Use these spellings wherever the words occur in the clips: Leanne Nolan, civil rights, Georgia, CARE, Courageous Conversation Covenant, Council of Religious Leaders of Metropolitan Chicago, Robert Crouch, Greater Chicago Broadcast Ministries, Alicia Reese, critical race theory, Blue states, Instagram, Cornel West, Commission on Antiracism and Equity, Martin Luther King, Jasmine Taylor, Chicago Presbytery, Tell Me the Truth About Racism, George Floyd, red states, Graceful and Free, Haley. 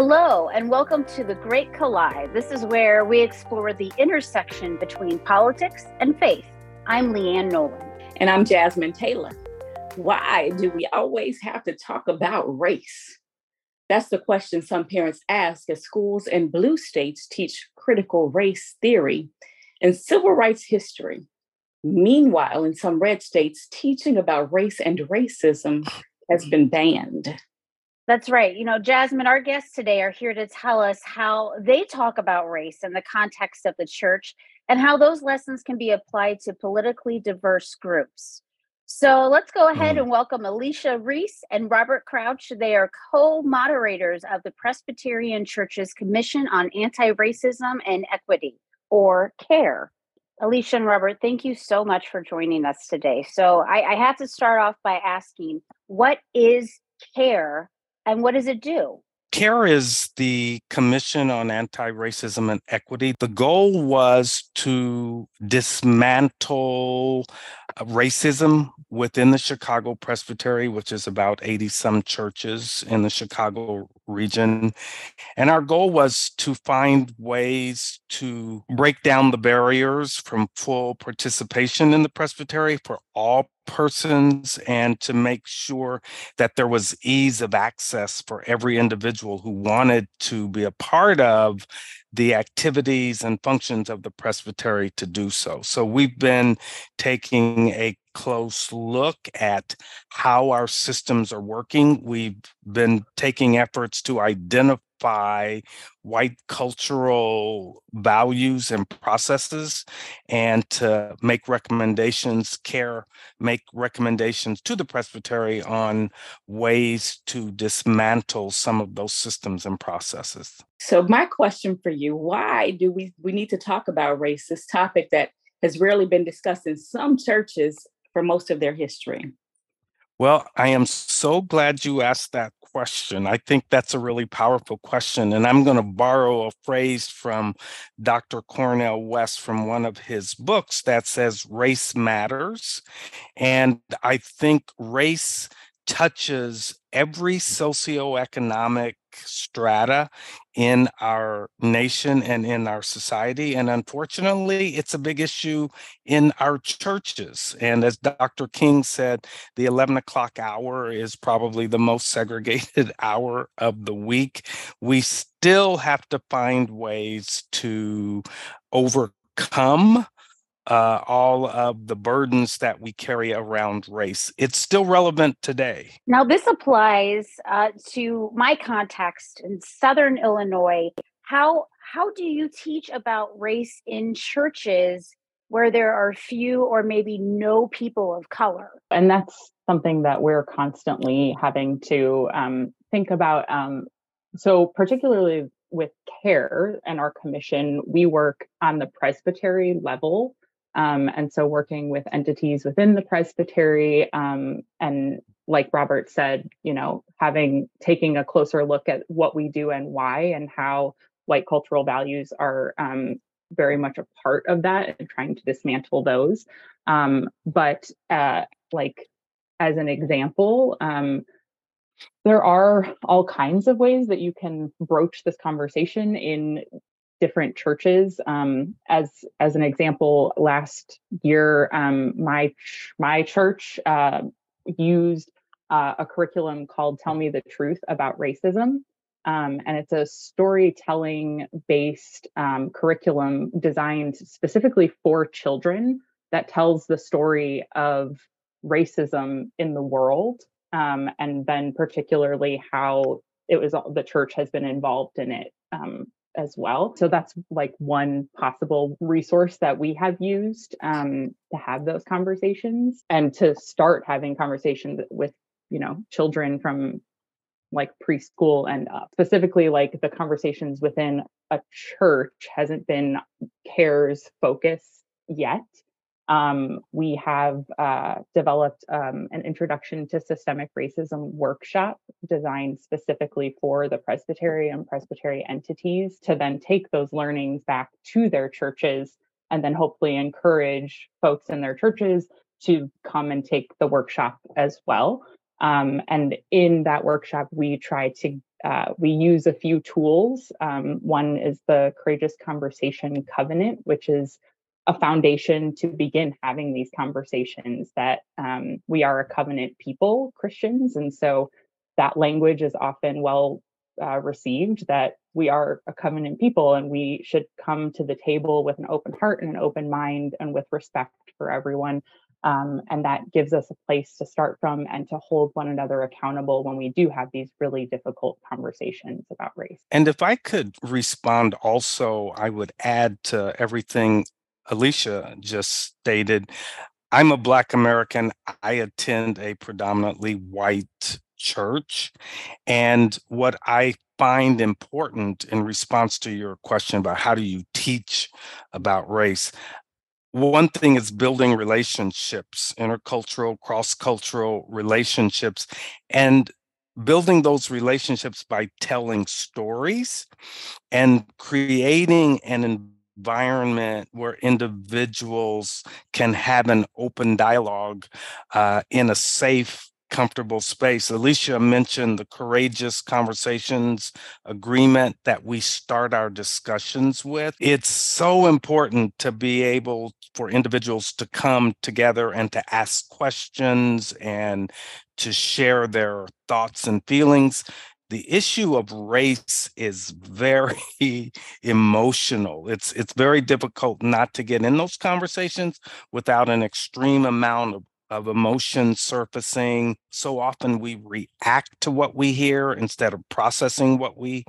Hello, and welcome to The Great Collide. This is where we explore the intersection between politics and faith. I'm Leanne Nolan. And I'm Jasmine Taylor. Why do we always have to talk about race? That's the question some parents ask as schools in blue states teach critical race theory and civil rights history. Meanwhile, in some red states, teaching about race and racism has been banned. That's right. You know, Jasmine, our guests today are here to tell us how they talk about race in the context of the church and how those lessons can be applied to politically diverse groups. So let's go ahead and welcome Alicia Reese and Robert Crouch. They are co-moderators of the Presbyterian Church's Commission on Antiracism and Equity, or CARE. Alicia and Robert, thank you so much for joining us today. So I have to start off by asking, what is CARE? And what does it do? CARE is the Commission on Antiracism and Equity. The goal was to dismantle racism within the Chicago Presbytery, which is about 80-some churches in the Chicago region. And our goal was to find ways to break down the barriers from full participation in the Presbytery for all persons and to make sure that there was ease of access for every individual who wanted to be a part of the activities and functions of the Presbytery to do so. So we've been taking a close look at how our systems are working. We've been taking efforts to identify white cultural values and processes and to make recommendations, CARE, make recommendations to the Presbytery on ways to dismantle some of those systems and processes. So my question for you, why do we need to talk about race, this topic that has rarely been discussed in some churches for most of their history? Well, I am so glad you asked that question. I think that's a really powerful question. And I'm going to borrow a phrase from Dr. Cornel West from one of his books that says race matters. And I think race touches every socioeconomic strata in our nation and in our society. And unfortunately, it's a big issue in our churches. And as Dr. King said, the 11 o'clock hour is probably the most segregated hour of the week. We still have to find ways to overcome all of the burdens that we carry around race. It's still relevant today. Now, this applies to my context in Southern Illinois. How do you teach about race in churches where there are few or maybe no people of color? And that's something that we're constantly having to think about. So particularly with CARE and our commission, we work on the Presbytery level. And so working with entities within the Presbytery and like Robert said, you know, taking a closer look at what we do and why and how white cultural values are very much a part of that and trying to dismantle those. But like as an example, there are all kinds of ways that you can broach this conversation in different churches. As an example, last year, my church used a curriculum called Tell Me the Truth About Racism. And it's a storytelling-based curriculum designed specifically for children that tells the story of racism in the world, and then particularly how the church has been involved in it as well. So that's like one possible resource that we have used to have those conversations and to start having conversations with, you know, children from like preschool and up. Specifically, like the conversations within a church hasn't been CARE's focus yet. We have developed an Introduction to Systemic Racism workshop designed specifically for the Presbytery and Presbytery entities to then take those learnings back to their churches and then hopefully encourage folks in their churches to come and take the workshop as well. And in that workshop, we try to We use a few tools. One is the Courageous Conversation Covenant, which is a foundation to begin having these conversations, that we are a covenant people, Christians. And so that language is often well received, that we are a covenant people and we should come to the table with an open heart and an open mind and with respect for everyone. And that gives us a place to start from and to hold one another accountable when we do have these really difficult conversations about race. And if I could respond also, I would add to everything Alicia just stated. I'm a Black American. I attend a predominantly white church. And what I find important in response to your question about how do you teach about race, one thing is building relationships, intercultural, cross-cultural relationships, and building those relationships by telling stories and creating an environment where individuals can have an open dialogue in a safe, comfortable space. Alicia mentioned the Courageous Conversations Agreement that we start our discussions with. It's so important to be able for individuals to come together and to ask questions and to share their thoughts and feelings. The issue of race is very emotional. It's very difficult not to get in those conversations without an extreme amount of emotion surfacing. So often we react to what we hear instead of processing what we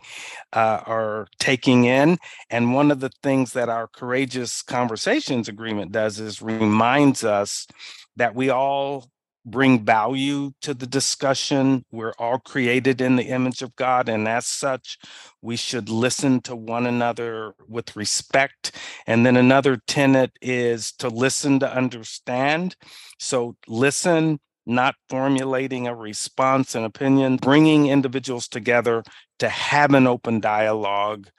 are taking in. And one of the things that our Courageous Conversations Agreement does is reminds us that we all bring value to the discussion. We're all created in the image of God, and as such, we should listen to one another with respect. And then another tenet is to listen to understand. So listen, not formulating a response and opinion, bringing individuals together to have an open dialogue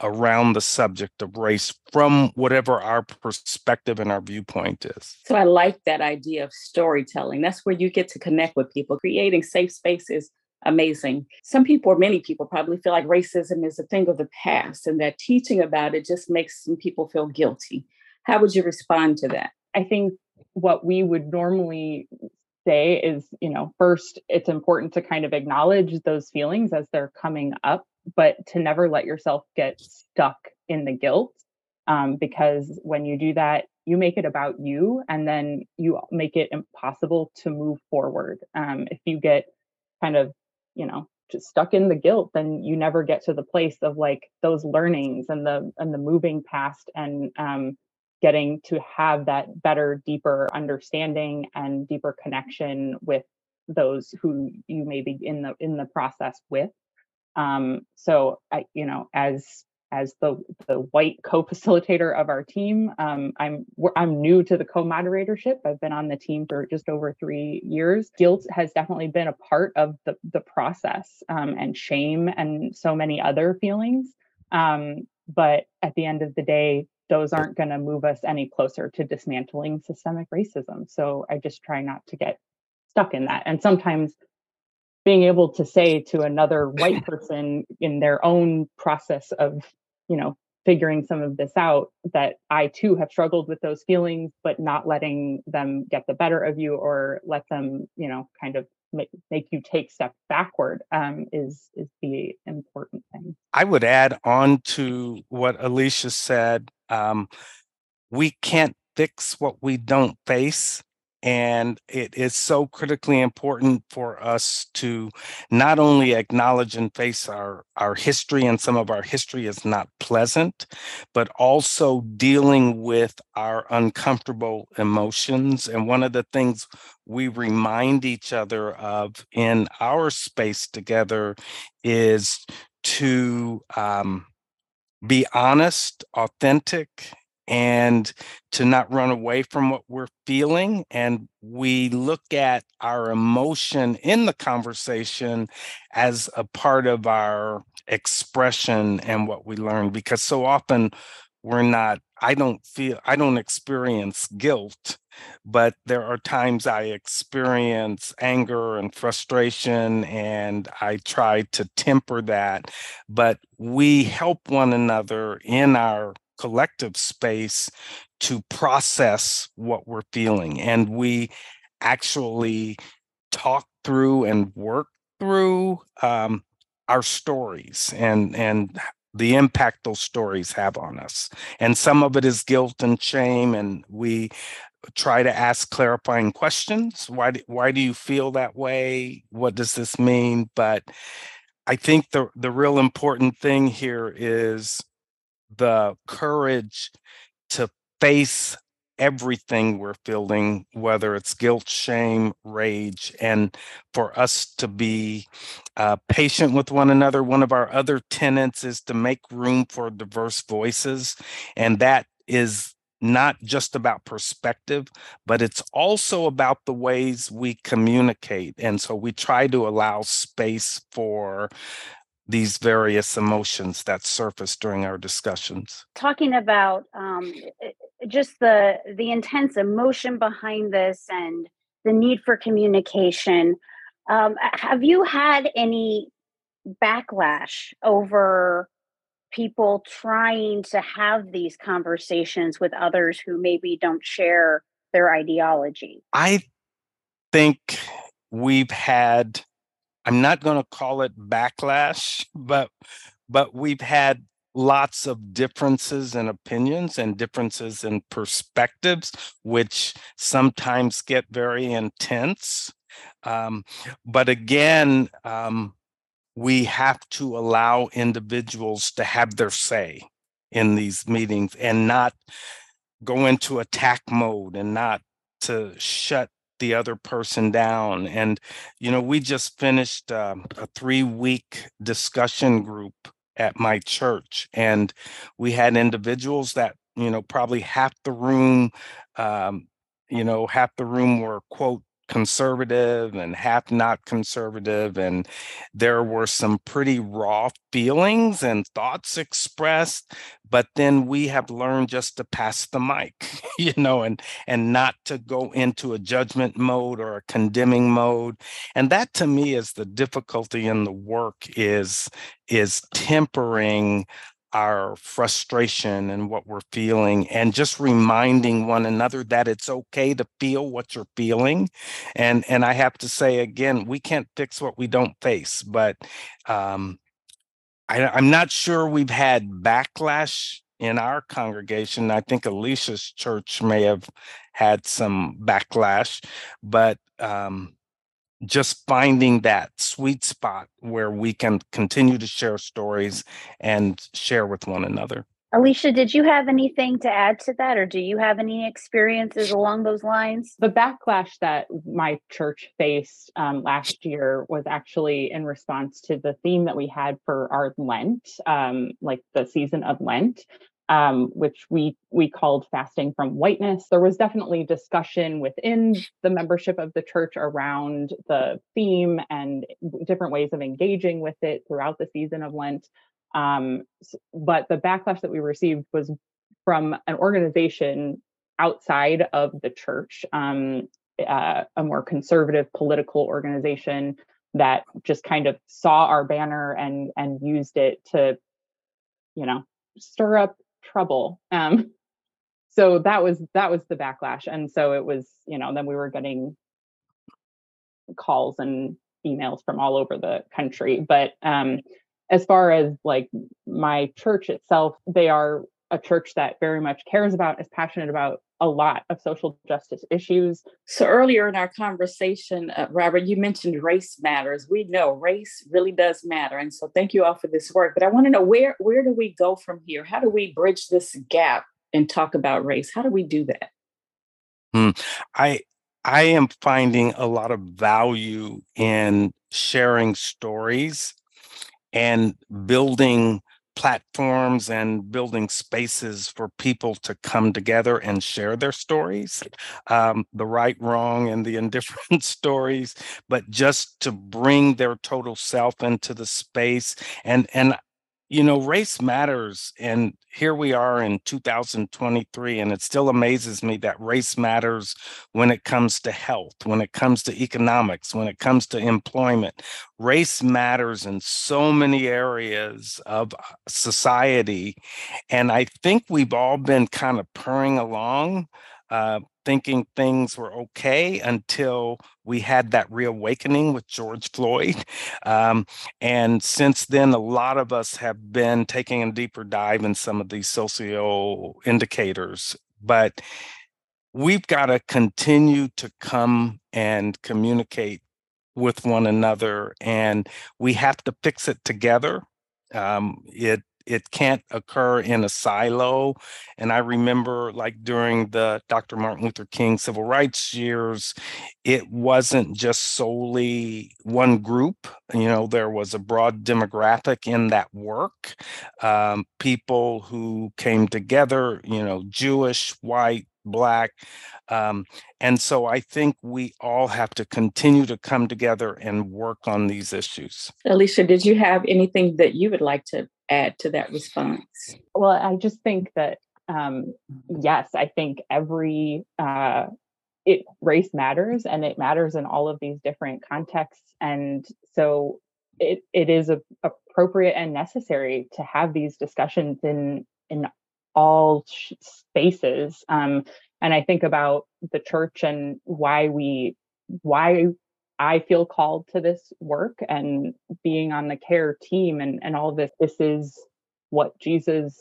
around the subject of race from whatever our perspective and our viewpoint is. So I like that idea of storytelling. That's where you get to connect with people. Creating safe spaces, amazing. Some people, or many people, probably feel like racism is a thing of the past and that teaching about it just makes some people feel guilty. How would you respond to that? I think what we would normally say is, first, it's important to kind of acknowledge those feelings as they're coming up, but to never let yourself get stuck in the guilt, because when you do that, you make it about you, and then you make it impossible to move forward. If you get kind of, just stuck in the guilt, then you never get to the place of like those learnings and the moving past and getting to have that better, deeper understanding and deeper connection with those who you may be in the process with. So I, as the white co-facilitator of our team, I'm new to the co-moderatorship. I've been on the team for just over 3 years. Guilt has definitely been a part of the process, and shame and so many other feelings. But at the end of the day, those aren't going to move us any closer to dismantling systemic racism. So I just try not to get stuck in that. And sometimes being able to say to another white person in their own process of, figuring some of this out, that I too have struggled with those feelings, but not letting them get the better of you or let them, kind of make you take steps backward is the important thing. I would add on to what Alicia said. We can't fix what we don't face. And it is so critically important for us to not only acknowledge and face our history, and some of our history is not pleasant, but also dealing with our uncomfortable emotions. And one of the things we remind each other of in our space together is to be honest, authentic, and to not run away from what we're feeling. And we look at our emotion in the conversation as a part of our expression and what we learn, because so often we're not, I don't experience guilt, but there are times I experience anger and frustration, and I try to temper that. But we help one another in our collective space to process what we're feeling. And we actually talk through and work through our stories and the impact those stories have on us. And some of it is guilt and shame, and we try to ask clarifying questions. Why do you feel that way? What does this mean? But I think the real important thing here is the courage to face everything we're feeling, whether it's guilt, shame, rage, and for us to be patient with one another. One of our other tenets is to make room for diverse voices, and that is not just about perspective, but it's also about the ways we communicate. And so we try to allow space for these various emotions that surface during our discussions. Talking about just the intense emotion behind this and the need for communication, have you had any backlash over people trying to have these conversations with others who maybe don't share their ideology? I think we've had, I'm not going to call it backlash, but we've had lots of differences in opinions and differences in perspectives, which sometimes get very intense. But again, we have to allow individuals to have their say in these meetings and not go into attack mode and not to shut the other person down. And, you know, we just finished a 3-week discussion group at my church, and we had individuals that, you know, probably half the room, half the room were, quote, conservative and half not conservative. And there were some pretty raw feelings and thoughts expressed, but then we have learned just to pass the mic, you know, and not to go into a judgment mode or a condemning mode. And that to me is the difficulty in the work, is tempering our frustration and what we're feeling, and just reminding one another that it's okay to feel what you're feeling. And I have to say again, we can't fix what we don't face, but I'm not sure we've had backlash in our congregation. I think Alicia's church may have had some backlash, but just finding that sweet spot where we can continue to share stories and share with one another. Alicia, did you have anything to add to that, or do you have any experiences along those lines? The backlash that my church faced last year was actually in response to the theme that we had for our Lent, like the season of Lent, which we called fasting from whiteness. There was definitely discussion within the membership of the church around the theme and different ways of engaging with it throughout the season of Lent. But the backlash that we received was from an organization outside of the church, a more conservative political organization that just kind of saw our banner and used it to, you know, stir up trouble. So that was the backlash. And so it was, you know, then we were getting calls and emails from all over the country. But as far as like my church itself, they are a church that very much cares about, is passionate about a lot of social justice issues. So earlier in our conversation, Robert, you mentioned race matters. We know race really does matter. And so thank you all for this work. But I want to know, where do we go from here? How do we bridge this gap and talk about race? How do we do that? I am finding a lot of value in sharing stories and building platforms and building spaces for people to come together and share their stories, the right, wrong, and the indifferent stories, but just to bring their total self into the space. And you know, race matters. And here we are in 2023, and it still amazes me that race matters when it comes to health, when it comes to economics, when it comes to employment. Race matters in so many areas of society. And I think we've all been kind of purring along, thinking things were okay until we had that reawakening with George Floyd. And since then, a lot of us have been taking a deeper dive in some of these socio indicators. But we've got to continue to come and communicate with one another, and we have to fix it together. It can't occur in a silo. And I remember, like, during the Dr. Martin Luther King civil rights years, it wasn't just solely one group. You know, there was a broad demographic in that work. People who came together, you know, Jewish, white, Black. And so I think we all have to continue to come together and work on these issues. Alicia, did you have anything that you would like to add to that response? Well, I just think that, yes, I think every race matters, and it matters in all of these different contexts. And so it is appropriate and necessary to have these discussions in all spaces. And I think about the church and why I feel called to this work and being on the CARE team and all of this. This is what Jesus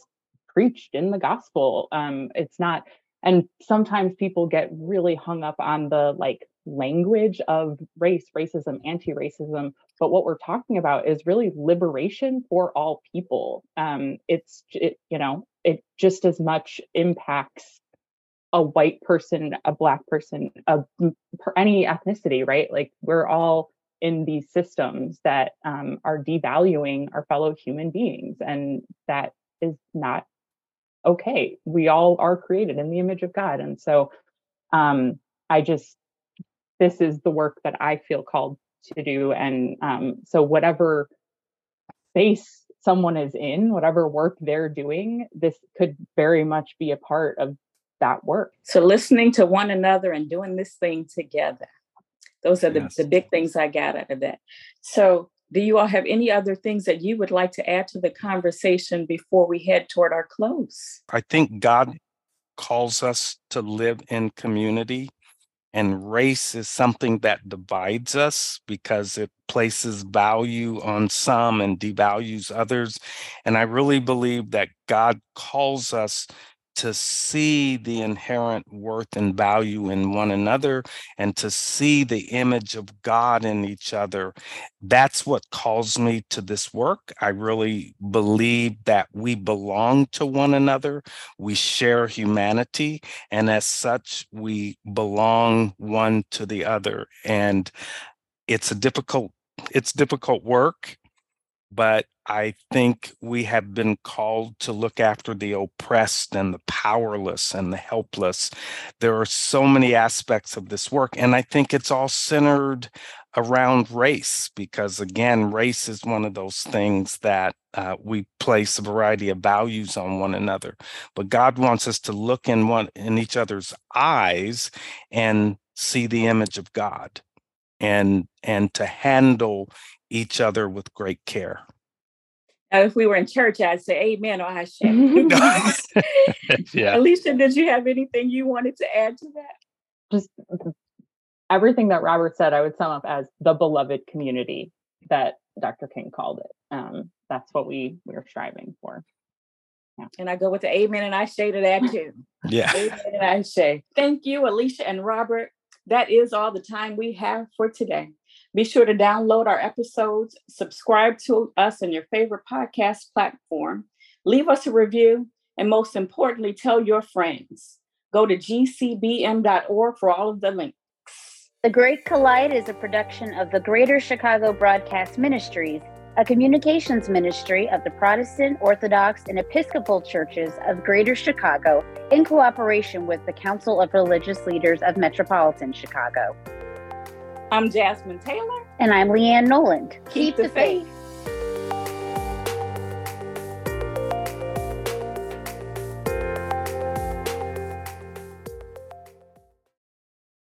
preached in the gospel. It's not, and sometimes people get really hung up on the language of race, racism, anti-racism. But what we're talking about is really liberation for all people. It just as much impacts a white person, a Black person, any ethnicity, right? Like, we're all in these systems that are devaluing our fellow human beings. And that is not okay. We all are created in the image of God. And so this is the work that I feel called to do. And so whatever space someone is in, whatever work they're doing, this could very much be a part of that work. So listening to one another and doing this thing together. Those are the big things I got out of that. So do you all have any other things that you would like to add to the conversation before we head toward our close? I think God calls us to live in community. And race is something that divides us because it places value on some and devalues others. And I really believe that God calls us to see the inherent worth and value in one another and to see the image of God in each other. That's what calls me to this work. I really believe that we belong to one another. We share humanity, and as such, we belong one to the other. And it's difficult work, but I think we have been called to look after the oppressed and the powerless and the helpless. There are so many aspects of this work, and I think it's all centered around race because, again, race is one of those things that we place a variety of values on one another. But God wants us to look in each other's eyes and see the image of God and to handle each other with great care. If we were in church, I'd say amen or I shall. Yeah. Alicia, did you have anything you wanted to add to that? Just everything that Robert said, I would sum up as the beloved community that Dr. King called it. That's what we're striving for. Yeah. And I go with the amen and I shall to that too. Yeah. Amen and I shall. Thank you, Alicia and Robert. That is all the time we have for today. Be sure to download our episodes, subscribe to us on your favorite podcast platform, leave us a review, and most importantly, tell your friends. Go to gcbm.org for all of the links. The Great Collide is a production of the Greater Chicago Broadcast Ministries, a communications ministry of the Protestant, Orthodox, and Episcopal churches of Greater Chicago in cooperation with the Council of Religious Leaders of Metropolitan Chicago. I'm Jasmine Taylor. And I'm Leanne Nolan. Keep the faith.